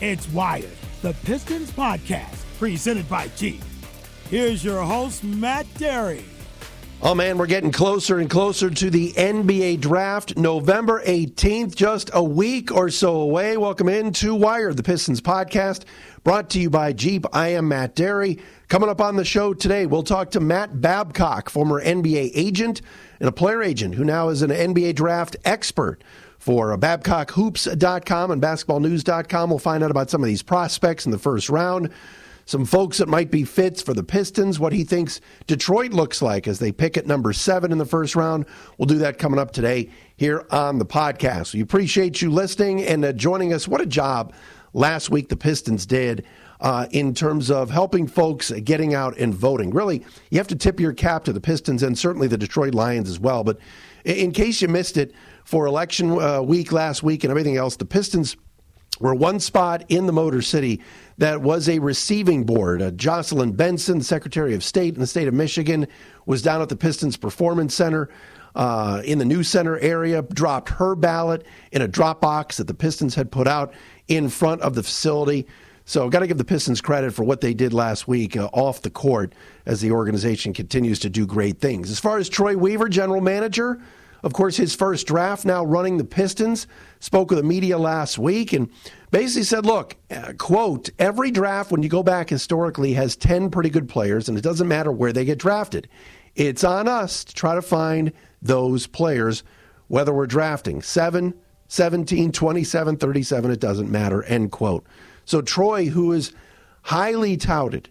It's Wired, the Pistons Podcast, presented by Jeep. Here's your host, Matt Derry. Oh, man, we're getting closer and closer to the NBA draft. November 18th, just a week or so away. Welcome in to Wired, the Pistons Podcast, brought to you by Jeep. I am Matt Derry. Coming up on the show today, we'll talk to Matt Babcock, former NBA agent and a player agent, who now is an NBA draft expert for BabcockHoops.com and BasketballNews.com. We'll find out about some of these prospects in the first round, some folks that might be fits for the Pistons, what he thinks Detroit looks like as they pick at number 7 in the first round. We'll do that coming up today here on the podcast. We appreciate you listening and joining us. What a job last week the Pistons did in terms of helping folks getting out and voting. Really, you have to tip your cap to the Pistons and certainly the Detroit Lions as well. But in case you missed it, for election week last week and everything else, the Pistons were one spot in the Motor City that was a receiving board. Jocelyn Benson, Secretary of State in the state of Michigan, was down at the Pistons Performance Center in the New Center area, dropped her ballot in a drop box that the Pistons had put out in front of the facility. So got to give the Pistons credit for what they did last week off the court as the organization continues to do great things. As far as Troy Weaver, general manager, of course, his first draft now running the Pistons, spoke with the media last week and basically said, look, quote, every draft when you go back historically has 10 pretty good players and it doesn't matter where they get drafted. It's on us to try to find those players, whether we're drafting 7, 17, 27, 37, it doesn't matter, end quote. So Troy, who is highly touted,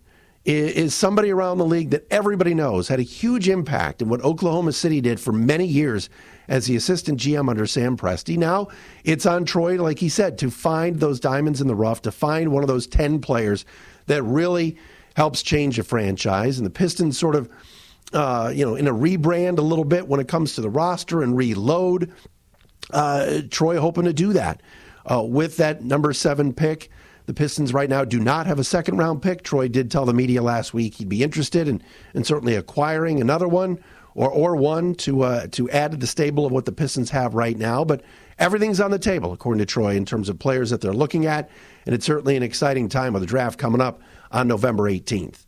is somebody around the league that everybody knows had a huge impact in what Oklahoma City did for many years as the assistant GM under Sam Presti. Now it's on Troy, like he said, to find those diamonds in the rough, to find one of those 10 players that really helps change a franchise. And the Pistons sort of, in a rebrand a little bit when it comes to the roster and reload. Troy hoping to do that with that number 7 pick. The Pistons right now do not have a second-round pick. Troy did tell the media last week he'd be interested in certainly acquiring another one or one to add to the stable of what the Pistons have right now. But everything's on the table, according to Troy, in terms of players that they're looking at. And it's certainly an exciting time with the draft coming up on November 18th.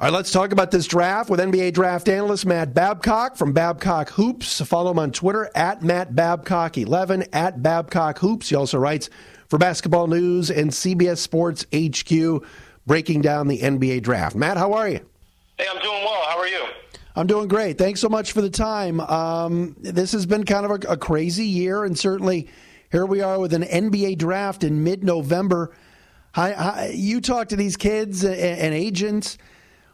All right, let's talk about this draft with NBA draft analyst Matt Babcock from Babcock Hoops. Follow him on Twitter at MattBabcock11, at Babcock Hoops. He also writes for Basketball News and CBS Sports HQ, breaking down the NBA draft. Matt, how are you? Hey, I'm doing well. How are you? I'm doing great. Thanks so much for the time. This has been kind of a crazy year, and certainly here we are with an NBA draft in mid-November. You talk to these kids and agents.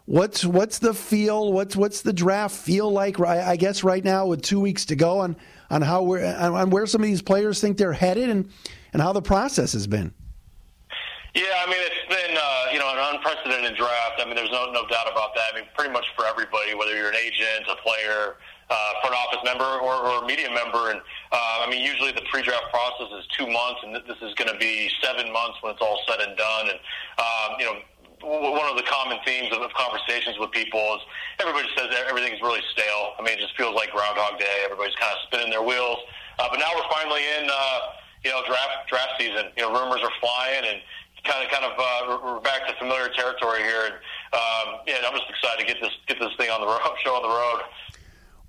What's the feel? What's the draft feel like? I guess right now with 2 weeks to go on how on where some of these players think they're headed and how the process has been. Yeah, I mean it's been an unprecedented draft. I mean there's no doubt about that. I mean pretty much for everybody, whether you're an agent, a player, front office member, or a media member. And I mean usually the pre-draft process is 2 months, and this is going to be 7 months when it's all said and done. And one of the common themes of conversations with people is everybody says that everything's really stale. I mean, it just feels like Groundhog Day. Everybody's kind of spinning their wheels. But now we're finally in, draft season. You know, rumors are flying, and kind of we're back to familiar territory here. And I'm just excited to get this thing on the road, show on the road.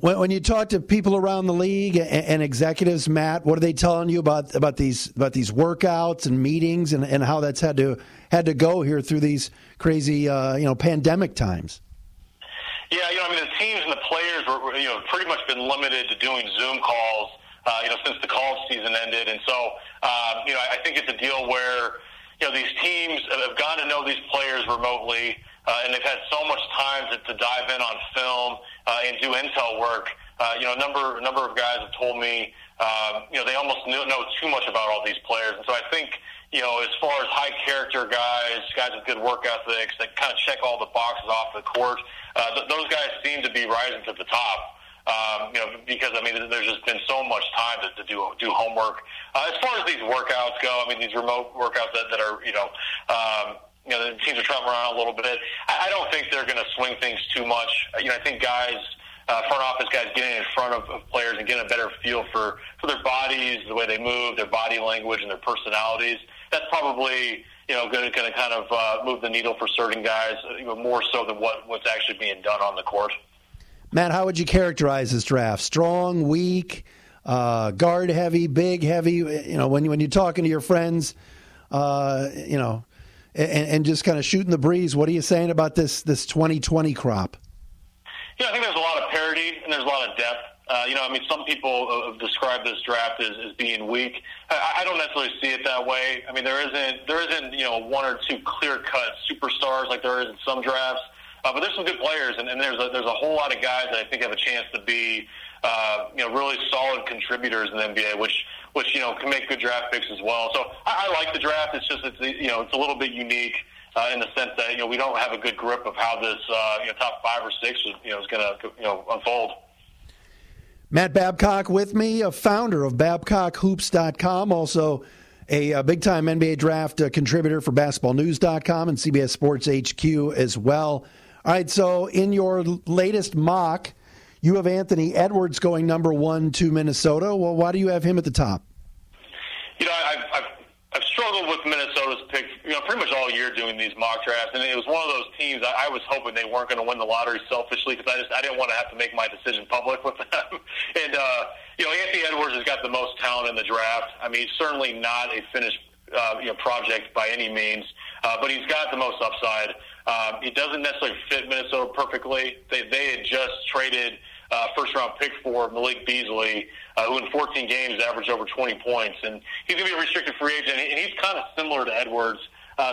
When you talk to people around the league and executives, Matt, what are they telling you about these workouts and meetings and how that's had to go here through these crazy pandemic times? Yeah, the teams and the players were pretty much been limited to doing Zoom calls since the college season ended, and so I think it's a deal where these teams have gotten to know these players remotely. And they've had so much time to dive in on film and do intel work. A number of guys have told me, they almost know too much about all these players. And so I think, as far as high character guys with good work ethics that kind of check all the boxes off the court, those guys seem to be rising to the top. Because there's just been so much time to do homework. As far as these workouts go, these remote workouts that are the teams are traveling around a little bit. I don't think they're going to swing things too much. I think guys, front office guys, getting in front of players and getting a better feel for their bodies, the way they move, their body language, and their personalities. that's probably going to kind of move the needle for certain guys, more so than what's actually being done on the court. Matt, how would you characterize this draft? Strong, weak, guard heavy, big heavy. When you're talking to your friends, and just kind of shooting the breeze, what are you saying about this 2020 crop? Yeah, I think there's a lot of parity and there's a lot of depth. Some people have described this draft as being weak. I don't necessarily see it that way. I mean, there isn't one or two clear-cut superstars like there is in some drafts. But there's some good players, and there's a whole lot of guys that I think have a chance to be really solid contributors in the NBA, which can make good draft picks as well. So I like the draft. It's just it's a little bit unique. In the sense that we don't have a good grip of how this top 5 or 6 is going to unfold. Matt Babcock with me, a founder of BabcockHoops.com, also a big-time NBA draft contributor for BasketballNews.com and CBS Sports HQ as well. All right, so in your latest mock, you have Anthony Edwards going number 1 to Minnesota. Well, why do you have him at the top? I've struggled with Minnesota's pick, pretty much all year doing these mock drafts, and it was one of those teams I was hoping they weren't going to win the lottery selfishly because I didn't want to have to make my decision public with them. And Anthony Edwards has got the most talent in the draft. I mean, he's certainly not a finished project by any means, but he's got the most upside. He doesn't necessarily fit Minnesota perfectly. They had just traded first-round pick for Malik Beasley, who in 14 games averaged over 20 points. And he's going to be a restricted free agent, and he's kind of similar to Edwards.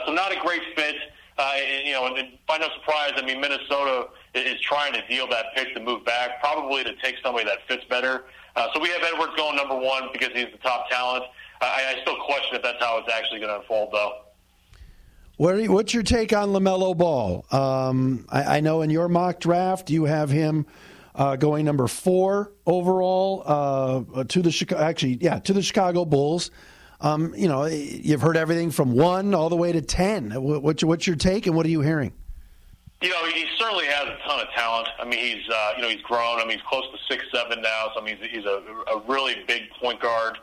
So not a great fit. And by no surprise, I mean, Minnesota is trying to deal that pick to move back, probably to take somebody that fits better. So we have Edwards going number 1 because he's the top talent. I still question if that's how it's actually going to unfold, though. What's your take on LaMelo Ball? I know in your mock draft you have him going number 4 overall to the Chicago Bulls. You've heard everything from 1 all the way to 10. What's your take, and what are you hearing? He certainly has a ton of talent. I mean, he's he's grown. I mean, he's close to 6'7" now. So I mean, he's a really big point guard.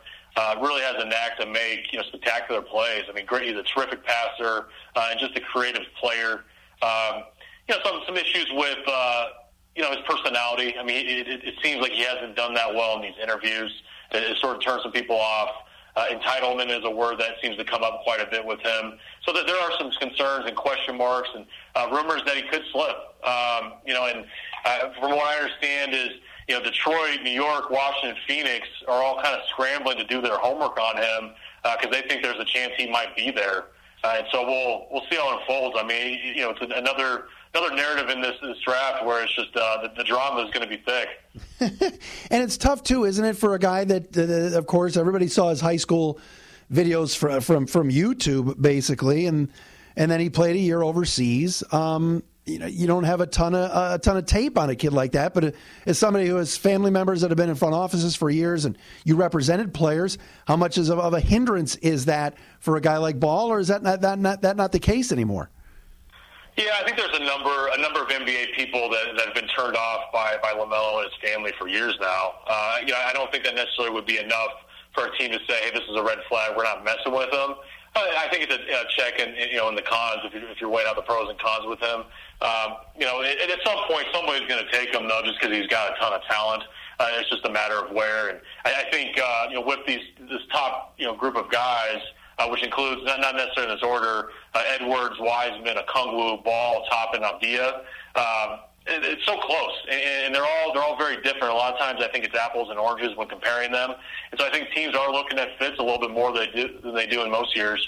Really has a knack to make spectacular plays. I mean, great. He's a terrific passer and just a creative player. Some issues with. His personality. I mean, it seems like he hasn't done that well in these interviews. It sort of turns some people off. Entitlement is a word that seems to come up quite a bit with him. So there are some concerns and question marks and rumors that he could slip. From what I understand is, Detroit, New York, Washington, Phoenix are all kind of scrambling to do their homework on him because they think there's a chance he might be there. And so we'll see how it unfolds. I mean, it's another narrative in this draft where it's just the drama is going to be thick. And it's tough, too, isn't it, for a guy that, of course, everybody saw his high school videos from YouTube, basically, and then he played a year overseas. You don't have a ton of tape on a kid like that, but as somebody who has family members that have been in front offices for years and you represented players, how much of a hindrance is that for a guy like Ball, or is that not the case anymore? Yeah, I think there's a number of NBA people that have been turned off by LaMelo and his family for years now. I don't think that necessarily would be enough for a team to say, "Hey, this is a red flag. We're not messing with him." I think it's a check in the cons if you're weighing out the pros and cons with him. At some point somebody's going to take him though, just because he's got a ton of talent. It's just a matter of where. And I think with this top group of guys. Which includes, not necessarily in this order, Edwards, Wiseman, Okongwu, Ball, Toppin, Abdia. It's so close, and they're all very different. A lot of times I think it's apples and oranges when comparing them. And so I think teams are looking at fits a little bit more than they do in most years.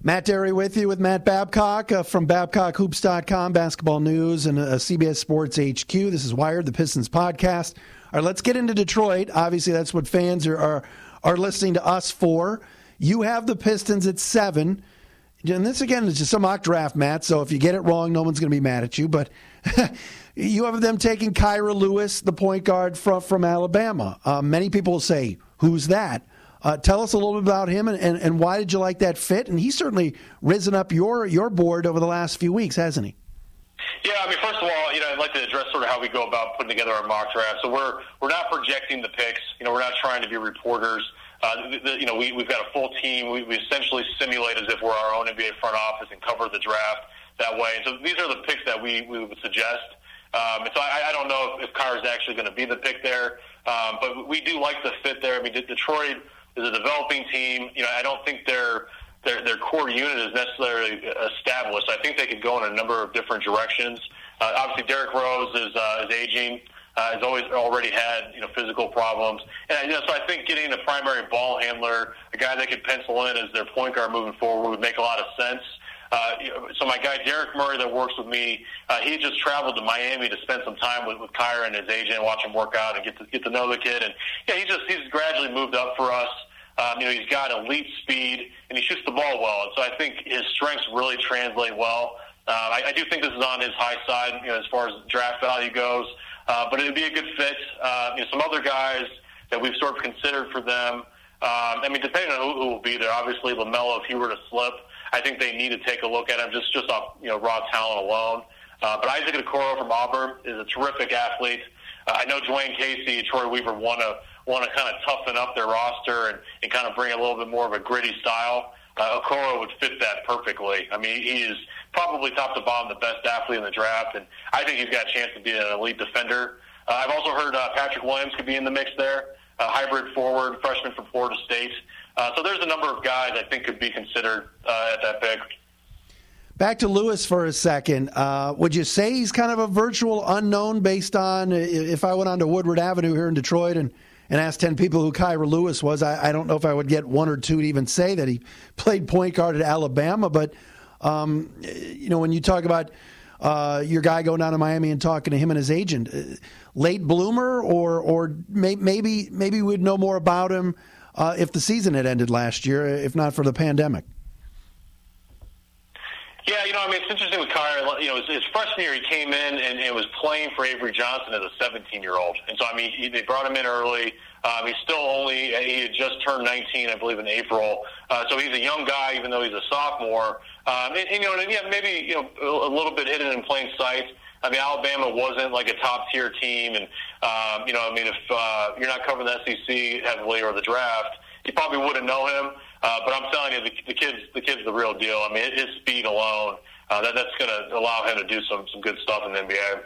Matt Derry with you, with Matt Babcock from BabcockHoops.com, Basketball News, and CBS Sports HQ. This is Wired, the Pistons podcast. All right, let's get into Detroit. Obviously, that's what fans are listening to us for. You have the Pistons at 7. And this, again, is just a mock draft, Matt, so if you get it wrong, no one's going to be mad at you. But you have them taking Kira Lewis, the point guard from Alabama. Many people will say, who's that? Tell us a little bit about him and why did you like that fit? And he's certainly risen up your board over the last few weeks, hasn't he? Yeah, I mean, first of all, I'd like to address sort of how we go about putting together our mock draft. So we're not projecting the picks. We're not trying to be reporters. We've got a full team. We essentially simulate as if we're our own NBA front office and cover the draft that way. And so these are the picks that we would suggest. And so I don't know if Carr is actually going to be the pick there. But we do like the fit there. I mean, Detroit is a developing team. You know, I don't think their core unit is necessarily established. I think they could go in a number of different directions. Obviously, Derrick Rose is aging. Has always already had physical problems, and so I think getting a primary ball handler, a guy that could pencil in as their point guard moving forward, would make a lot of sense. So my guy Derek Murray that works with me, he just traveled to Miami to spend some time with Kira and his agent and watch him work out and get to know the kid. And yeah, he's gradually moved up for us. He's got elite speed and he shoots the ball well. And so I think his strengths really translate well. I do think this is on his high side, as far as draft value goes. But it would be a good fit. Some other guys that we've sort of considered for them. Depending on who will be there, obviously LaMelo, if he were to slip, I think they need to take a look at him just off raw talent alone. But Isaac Okoro from Auburn is a terrific athlete. I know Dwayne Casey and Troy Weaver want to kind of toughen up their roster and kind of bring a little bit more of a gritty style. Okoro would fit that perfectly. I mean, he is probably top to bottom the best athlete in the draft, and I think he's got a chance to be an elite defender. I've also heard Patrick Williams could be in the mix there, a hybrid forward, freshman from Florida State. So there's a number of guys I think could be considered at that pick. Back to Lewis for a second. Would you say he's kind of a virtual unknown based on, if I went onto Woodward Avenue here in Detroit and asked 10 people who Kira Lewis was, I don't know if I would get one or two to even say that he played point guard at Alabama. But, when you talk about your guy going down to Miami and talking to him and his agent, late bloomer or maybe we'd know more about him if the season had ended last year, if not for the pandemic. Yeah, it's interesting with Kira. His freshman year he came in and was playing for Avery Johnson as a 17-year-old. And so, they brought him in early. He had just turned 19, I believe, in April. So he's a young guy, even though he's a sophomore. A little bit hidden in plain sight. Alabama wasn't like a top-tier team. And, if you're not covering the SEC heavily or the draft, you probably wouldn't know him. But I'm telling you, the kid's the real deal. His speed alone, that's going to allow him to do some good stuff in the NBA.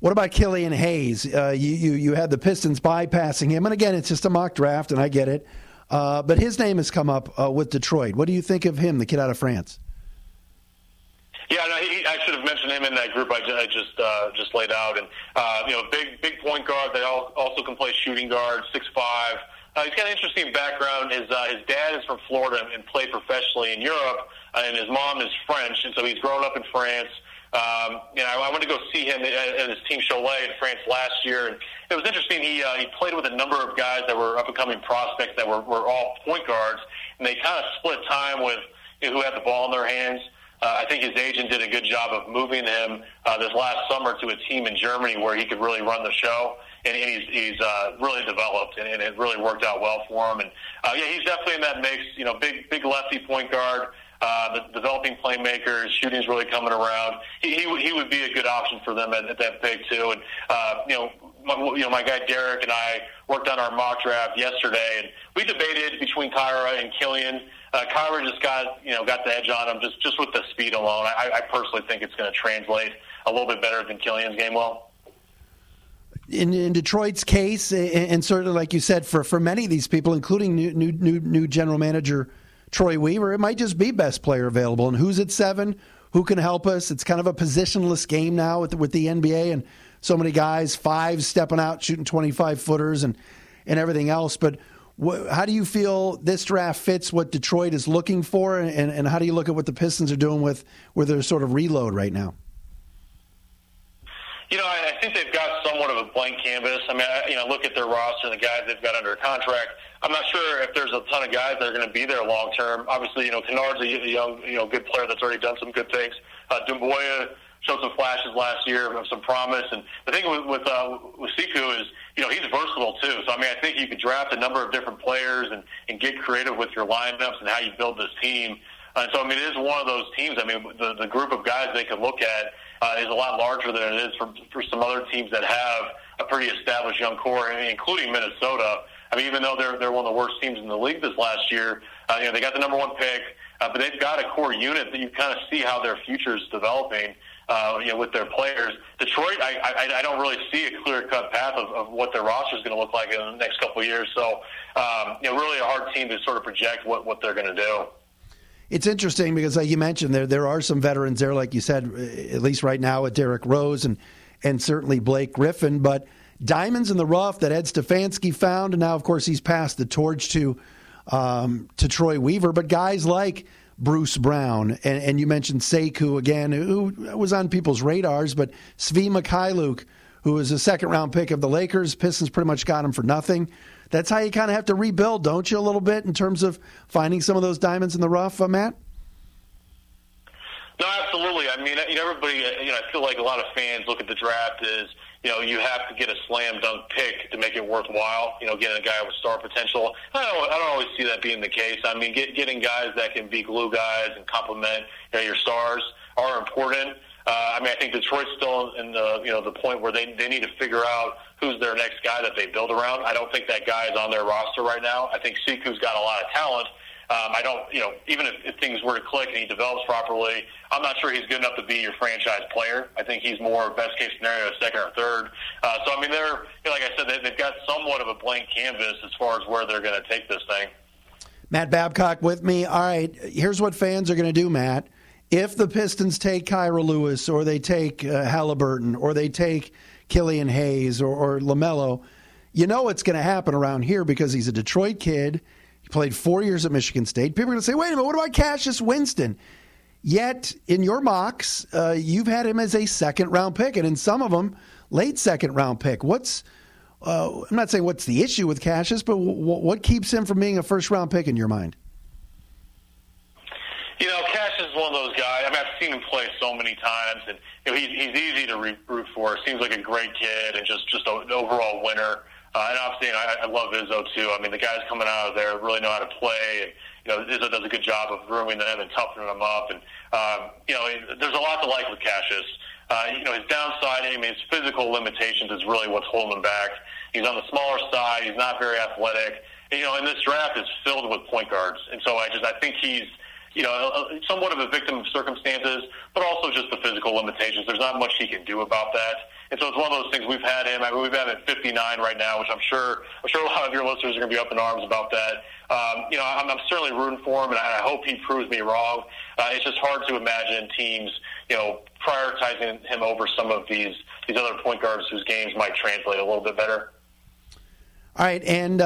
What about Killian Hayes? You had the Pistons bypassing him, and again, it's just a mock draft, and I get it. But his name has come up with Detroit. What do you think of him, the kid out of France? Yeah, I should have mentioned him in that group I just laid out, and big point guard. They also can play shooting guard, 6'5". He's got an interesting background. His dad is from Florida and played professionally in Europe, and his mom is French, and so he's grown up in France. I went to go see him and his team Cholet in France last year, and it was interesting. He played with a number of guys that were up-and-coming prospects that were all point guards, and they kind of split time with who had the ball in their hands. I think his agent did a good job of moving him this last summer to a team in Germany where he could really run the show. And he's really developed, and it really worked out well for him. And he's definitely in that mix. Big lefty point guard, the developing playmaker, shooting's really coming around. He would be a good option for them at that pick too. And my guy Derek and I worked on our mock draft yesterday, and we debated between Kira and Killian. Kira just got the edge on him just with the speed alone. I personally think it's going to translate a little bit better than Killian's game well. In Detroit's case, and certainly, like you said, for many of these people, including new general manager Troy Weaver, it might just be best player available. And who's at 7? Who can help us? It's kind of a positionless game now with the NBA and so many guys, 5 stepping out, shooting 25-footers and everything else. But how do you feel this draft fits what Detroit is looking for, and how do you look at what the Pistons are doing with their sort of reload right now? I think they've got somewhat of a blank canvas. Look at their roster and the guys they've got under contract. I'm not sure if there's a ton of guys that are going to be there long term. Obviously, Kennard's a young, good player that's already done some good things. Doumbouya showed some flashes last year of some promise. And the thing with Sekou is, he's versatile too. So, I think you could draft a number of different players and get creative with your lineups and how you build this team. So, it is one of those teams. The group of guys they could look at is a lot larger than it is for some other teams that have a pretty established young core, including Minnesota. I mean, even though they're one of the worst teams in the league this last year, you know, they got the number one pick, but they've got a core unit that you kind of see how their future is developing, you know, with their players. Detroit, I don't really see a clear-cut path of what their roster is going to look like in the next couple of years. So, you know, really a hard team to sort of project what they're going to do. It's interesting because, like you mentioned, there are some veterans there, like you said, at least right now with Derrick Rose and certainly Blake Griffin. But diamonds in the rough that Ed Stefanski found, and now, of course, he's passed the torch to Troy Weaver. But guys like Bruce Brown, and you mentioned Sekou again, who was on people's radars, but Svi Mikhailuk, who was a second-round pick of the Lakers. Pistons pretty much got him for nothing. That's how you kind of have to rebuild, don't you, a little bit in terms of finding some of those diamonds in the rough, Matt? No, absolutely. I mean, you know, everybody, you know, I feel like a lot of fans look at the draft as, you know, you have to get a slam dunk pick to make it worthwhile, you know, getting a guy with star potential. I don't always see that being the case. I mean, getting guys that can be glue guys and complement, you know, your stars are important. I mean, I think Detroit's still in the, you know, the point where they need to figure out who's their next guy that they build around. I don't think that guy is on their roster right now. I think Sekou's got a lot of talent. I don't, you know, even if things were to click and he develops properly, I'm not sure he's good enough to be your franchise player. I think he's more best case scenario, second or third. So, I mean, they're, you know, like I said, they've got somewhat of a blank canvas as far as where they're going to take this thing. Matt Babcock with me. All right, here's what fans are going to do, Matt. If the Pistons take Kira Lewis or they take Halliburton or they take Killian Hayes or LaMelo, you know what's going to happen around here because he's a Detroit kid. He played 4 years at Michigan State. People are going to say, wait a minute, what about Cassius Winston? Yet, in your mocks, you've had him as a second-round pick, and in some of them, late second-round pick. I'm not saying what's the issue with Cassius, but what keeps him from being a first-round pick in your mind? You know, Cassius is one of those guys. I mean, I've seen him play so many times, and you know, he's easy to root for. Seems like a great kid and just an overall winner. And obviously, you know, I love Izzo too. I mean, the guys coming out of there really know how to play. And, you know, Izzo does a good job of grooming them and toughening them up. And you know, there's a lot to like with Cassius. You know, his downside, I mean, his physical limitations is really what's holding him back. He's on the smaller side. He's not very athletic. And, you know, and this draft is filled with point guards, and so I think he's, you know, somewhat of a victim of circumstances, but also just the physical limitations. There's not much he can do about that. And so it's one of those things. We've had him. I mean, we've had him at 59 right now, which I'm sure a lot of your listeners are going to be up in arms about that. You know, I'm certainly rooting for him, and I hope he proves me wrong. It's just hard to imagine teams, you know, prioritizing him over some of these other point guards whose games might translate a little bit better. All right, and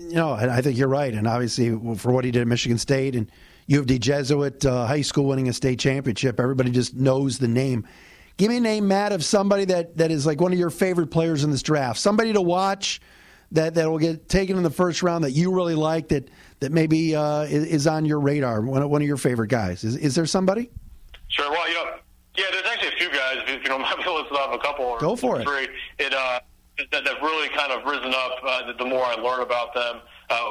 you know, I think you're right, and obviously for what he did at Michigan State and U of D Jesuit high school winning a state championship. Everybody just knows the name. Give me a name, Matt, of somebody that is like one of your favorite players in this draft. Somebody to watch that will get taken in the first round that you really like that maybe is on your radar, one of your favorite guys. Is there somebody? Sure. Well, you know, yeah, there's actually a few guys. If you don't mind, I'll list off a couple or go for three. That really kind of risen up the more I learn about them.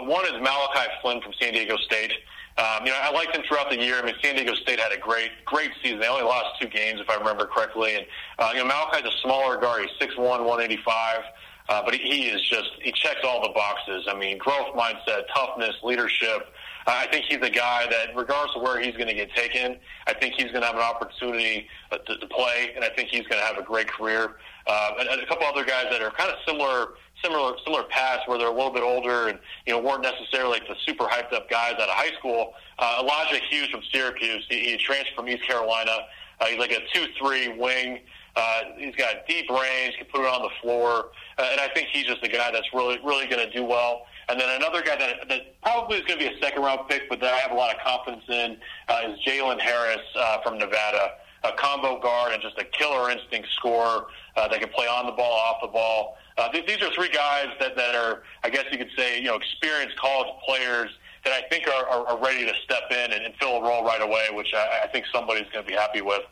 One is Malachi Flynn from San Diego State. You know, I liked him throughout the year. I mean, San Diego State had a great season. They only lost 2 games, if I remember correctly. And, you know, Malachi's a smaller guard. He's 6'1", 185. But he is just, he checks all the boxes. I mean, growth mindset, toughness, leadership. I think he's a guy that, regardless of where he's going to get taken, I think he's going to have an opportunity to play, and I think he's going to have a great career. And a couple other guys that are kind of similar past where they're a little bit older and, you know, weren't necessarily like the super hyped up guys out of high school. Elijah Hughes from Syracuse, he transferred from East Carolina. He's like a 2-3 wing. He's got deep range, can put it on the floor. And I think he's just a guy that's really, really going to do well. And then another guy that probably is going to be a second round pick, but that I have a lot of confidence in, is Jalen Harris from Nevada. A combo guard and just a killer instinct scorer that can play on the ball, off the ball. These are three guys that are, I guess you could say, you know, experienced college players that I think are ready to step in and fill a role right away, which I think somebody's going to be happy with.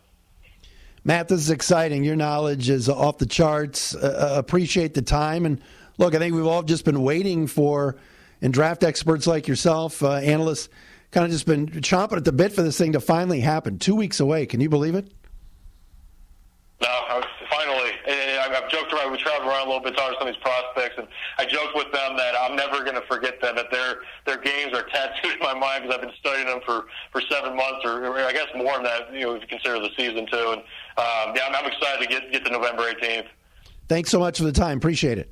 Matt, this is exciting. Your knowledge is off the charts. Appreciate the time. And look, I think we've all just been waiting for, and draft experts like yourself, analysts, kind of just been chomping at the bit for this thing to finally happen. 2 weeks away. Can you believe it? No, finally. I've joked around. We traveled around a little bit talking to some of these prospects, and I joked stuck with them that I'm never going to forget them, that their games are tattooed in my mind because I've been studying them for 7 months or I guess more than that, if you consider the season too. And I'm excited to get to November 18th. Thanks so much for the time. Appreciate it.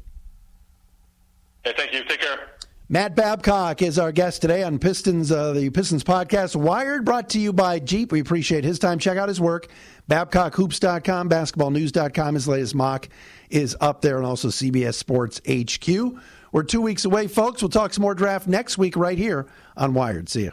Hey, thank you. Take care. Matt Babcock is our guest today on Pistons, the Pistons Podcast. Wired, brought to you by Jeep. We appreciate his time. Check out his work, BabcockHoops.com, BasketballNews.com. His latest mock is up there, and also CBS Sports HQ. We're 2 weeks away, folks. We'll talk some more draft next week right here on Wired. See ya.